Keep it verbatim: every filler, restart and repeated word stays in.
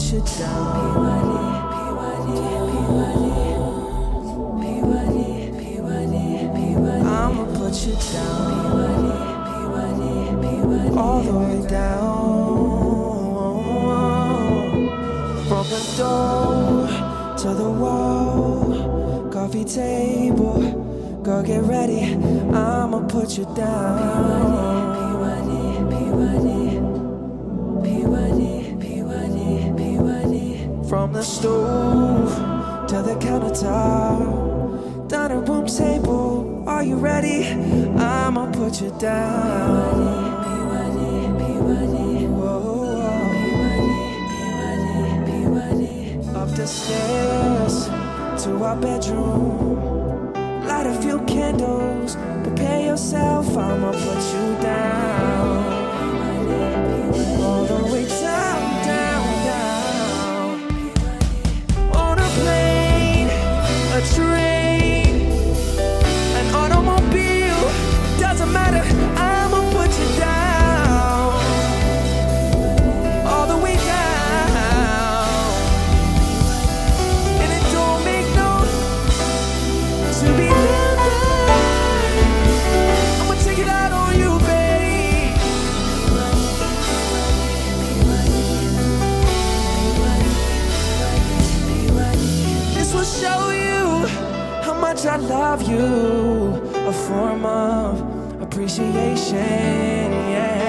let you down. P Y D, P Y D, P Y D, P Y D, P Y D, I'ma put you down. P Y D, P Y D, P Y D, all the way down. From the door to the wall, coffee table, girl, get ready. I'ma put you down. From the stove to the countertop, dining room table, are you ready? I'ma put you down. Whoa. Up the stairs to our bedroom, light a few candles, prepare yourself, I'ma put you down. All the way down. A train, an automobile, doesn't matter, I'ma put you down, all the way down, and it don't make no to be living. I'ma take it out on you, babe. This will show you how much I love you, a form of appreciation, yeah.